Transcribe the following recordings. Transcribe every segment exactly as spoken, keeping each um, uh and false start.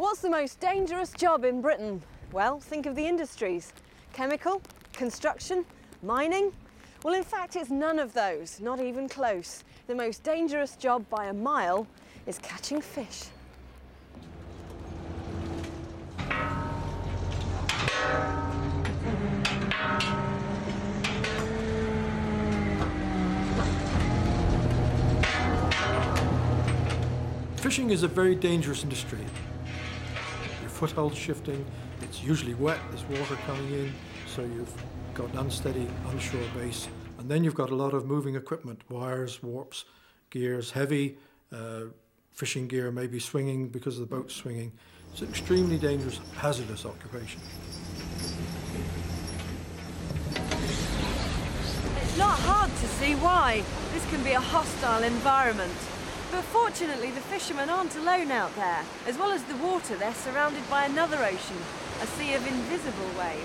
What's the most dangerous job in Britain? Well, think of the industries. Chemical, construction, mining. Well, in fact, it's none of those, not even close. The most dangerous job by a mile is catching fish. Fishing is a very dangerous industry. Your foothold's shifting, it's usually wet, there's water coming in, so you've got an unsteady onshore base. And then you've got a lot of moving equipment, wires, warps, gears, heavy uh, fishing gear may be swinging because of the boat swinging. It's an extremely dangerous, hazardous occupation. It's not hard to see why. This can be a hostile environment. But fortunately, the fishermen aren't alone out there. As well as the water, they're surrounded by another ocean, a sea of invisible waves.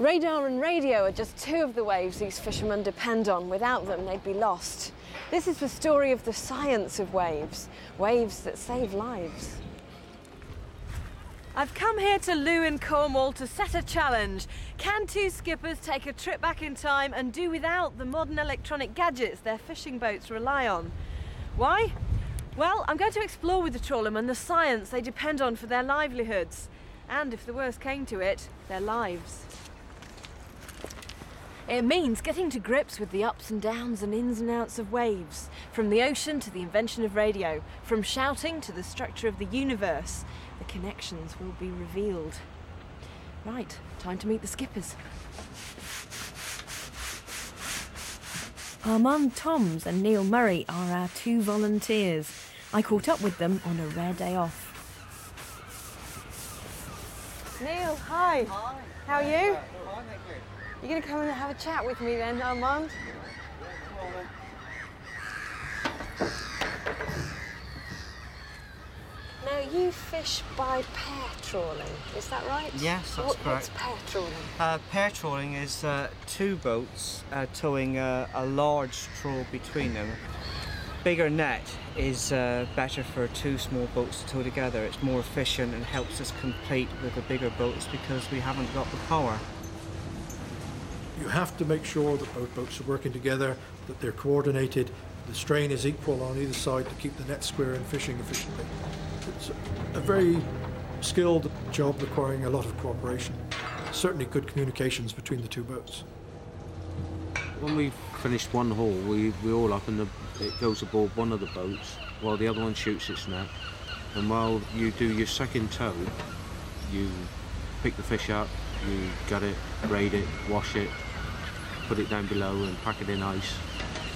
Radar and radio are just two of the waves these fishermen depend on. Without them, they'd be lost. This is the story of the science of waves, waves that save lives. I've come here to Looe in Cornwall to set a challenge. Can two skippers take a trip back in time and do without the modern electronic gadgets their fishing boats rely on? Why? Well, I'm going to explore with the trawlermen the science they depend on for their livelihoods. And if the worst came to it, their lives. It means getting to grips with the ups and downs and ins and outs of waves, from the ocean to the invention of radio, from shouting to the structure of the universe. The connections will be revealed. Right, time to meet the skippers. Armand Toms and Neil Murray are our two volunteers. I caught up with them on a rare day off. Neil, hi. Hi. How are you? Fine, thank you. You're going to come and have a chat with me then, Armand? Now, you fish by pair trawling, is that right? Yes, that's what, correct. What's pair trawling? Uh, pair trawling is uh, two boats uh, towing uh, a large trawl between them. Bigger net is uh, better for two small boats to tow together. It's more efficient and helps us compete with the bigger boats because we haven't got the power. You have to make sure that both boats are working together, that they're coordinated, the strain is equal on either side to keep the net square and fishing efficiently. It's a very skilled job requiring a lot of cooperation. Certainly good communications between the two boats. When we've finished one haul, we, we're all up and the, it goes aboard one of the boats while the other one shoots its net. And while you do your second tow, you pick the fish up, you gut it, braid it, wash it, put it down below and pack it in ice,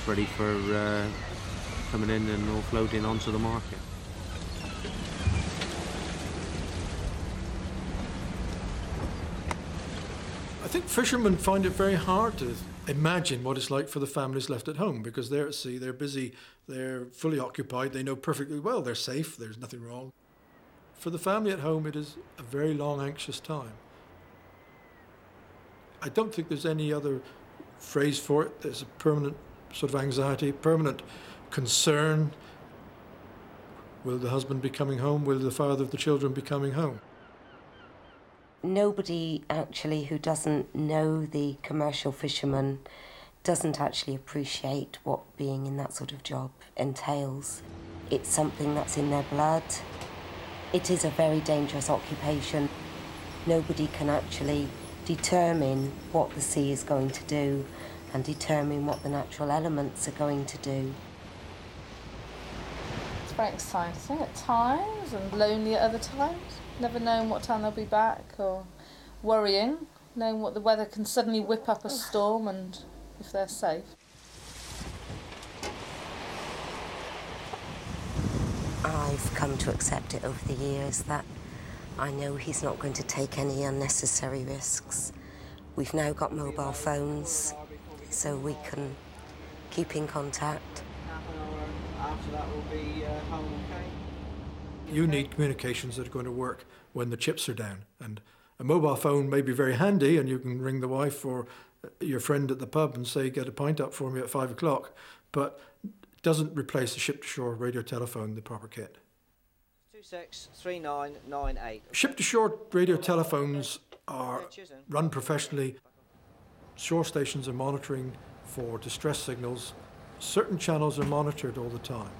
ready for uh, coming in and offloading onto the market. I think fishermen find it very hard to imagine what it's like for the families left at home because they're at sea, they're busy, they're fully occupied, they know perfectly well they're safe, there's nothing wrong. For the family at home, it is a very long, anxious time. I don't think there's any other phrase for it. There's a permanent sort of anxiety, permanent concern. Will the husband be coming home? Will the father of the children be coming home? Nobody actually who doesn't know the commercial fisherman doesn't actually appreciate what being in that sort of job entails. It's something that's in their blood. It is a very dangerous occupation. Nobody can actually determine what the sea is going to do and determine what the natural elements are going to do. It's very exciting at times and lonely at other times, never knowing what time they'll be back, or worrying, knowing what the weather can suddenly whip up a storm and if they're safe. I've come to accept it over the years that I know he's not going to take any unnecessary risks. We've now got mobile phones, so we can keep in contact. You need communications that are going to work when the chips are down. And a mobile phone may be very handy, and you can ring the wife or your friend at the pub and say, get a pint up for me at five o'clock. But doesn't replace the ship-to-shore radio telephone, the proper kit. two six three nine nine eight. Ship-to-shore radio telephones are run professionally. Shore stations are monitoring for distress signals. Certain channels are monitored all the time.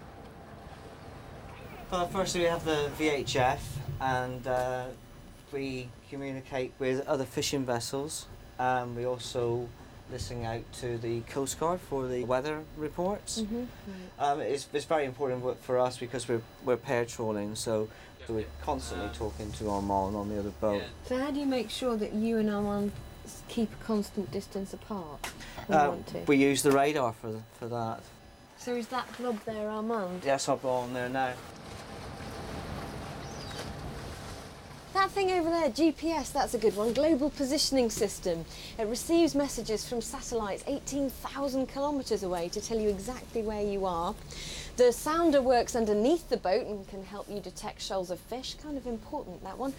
Well, firstly, we have the V H F, and uh, we communicate with other fishing vessels. Um, we also listen out to the Coast Guard for the weather reports. Mm-hmm. um, it's, it's very important work for us because we're, we're pair trawling, so, so we're constantly talking to Armand on the other boat. So how do you make sure that you and Armand keep a constant distance apart when uh, you want to? We use the radar for, the, for that. So is that blob there Armand? Yes, I've got on there now. That thing over there, G P S, that's a good one, Global Positioning System. It receives messages from satellites eighteen thousand kilometres away to tell you exactly where you are. The sounder works underneath the boat and can help you detect shoals of fish, kind of important, that one.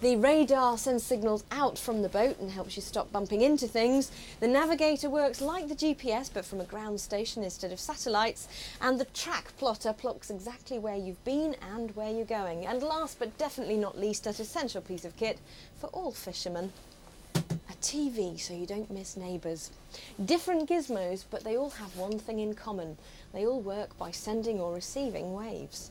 The radar sends signals out from the boat and helps you stop bumping into things. The navigator works like the G P S, but from a ground station instead of satellites. And the track plotter plots exactly where you've been and where you're going. And last but definitely not least, that is essential piece of kit for all fishermen. A T V so you don't miss neighbours. Different gizmos, but they all have one thing in common. They all work by sending or receiving waves.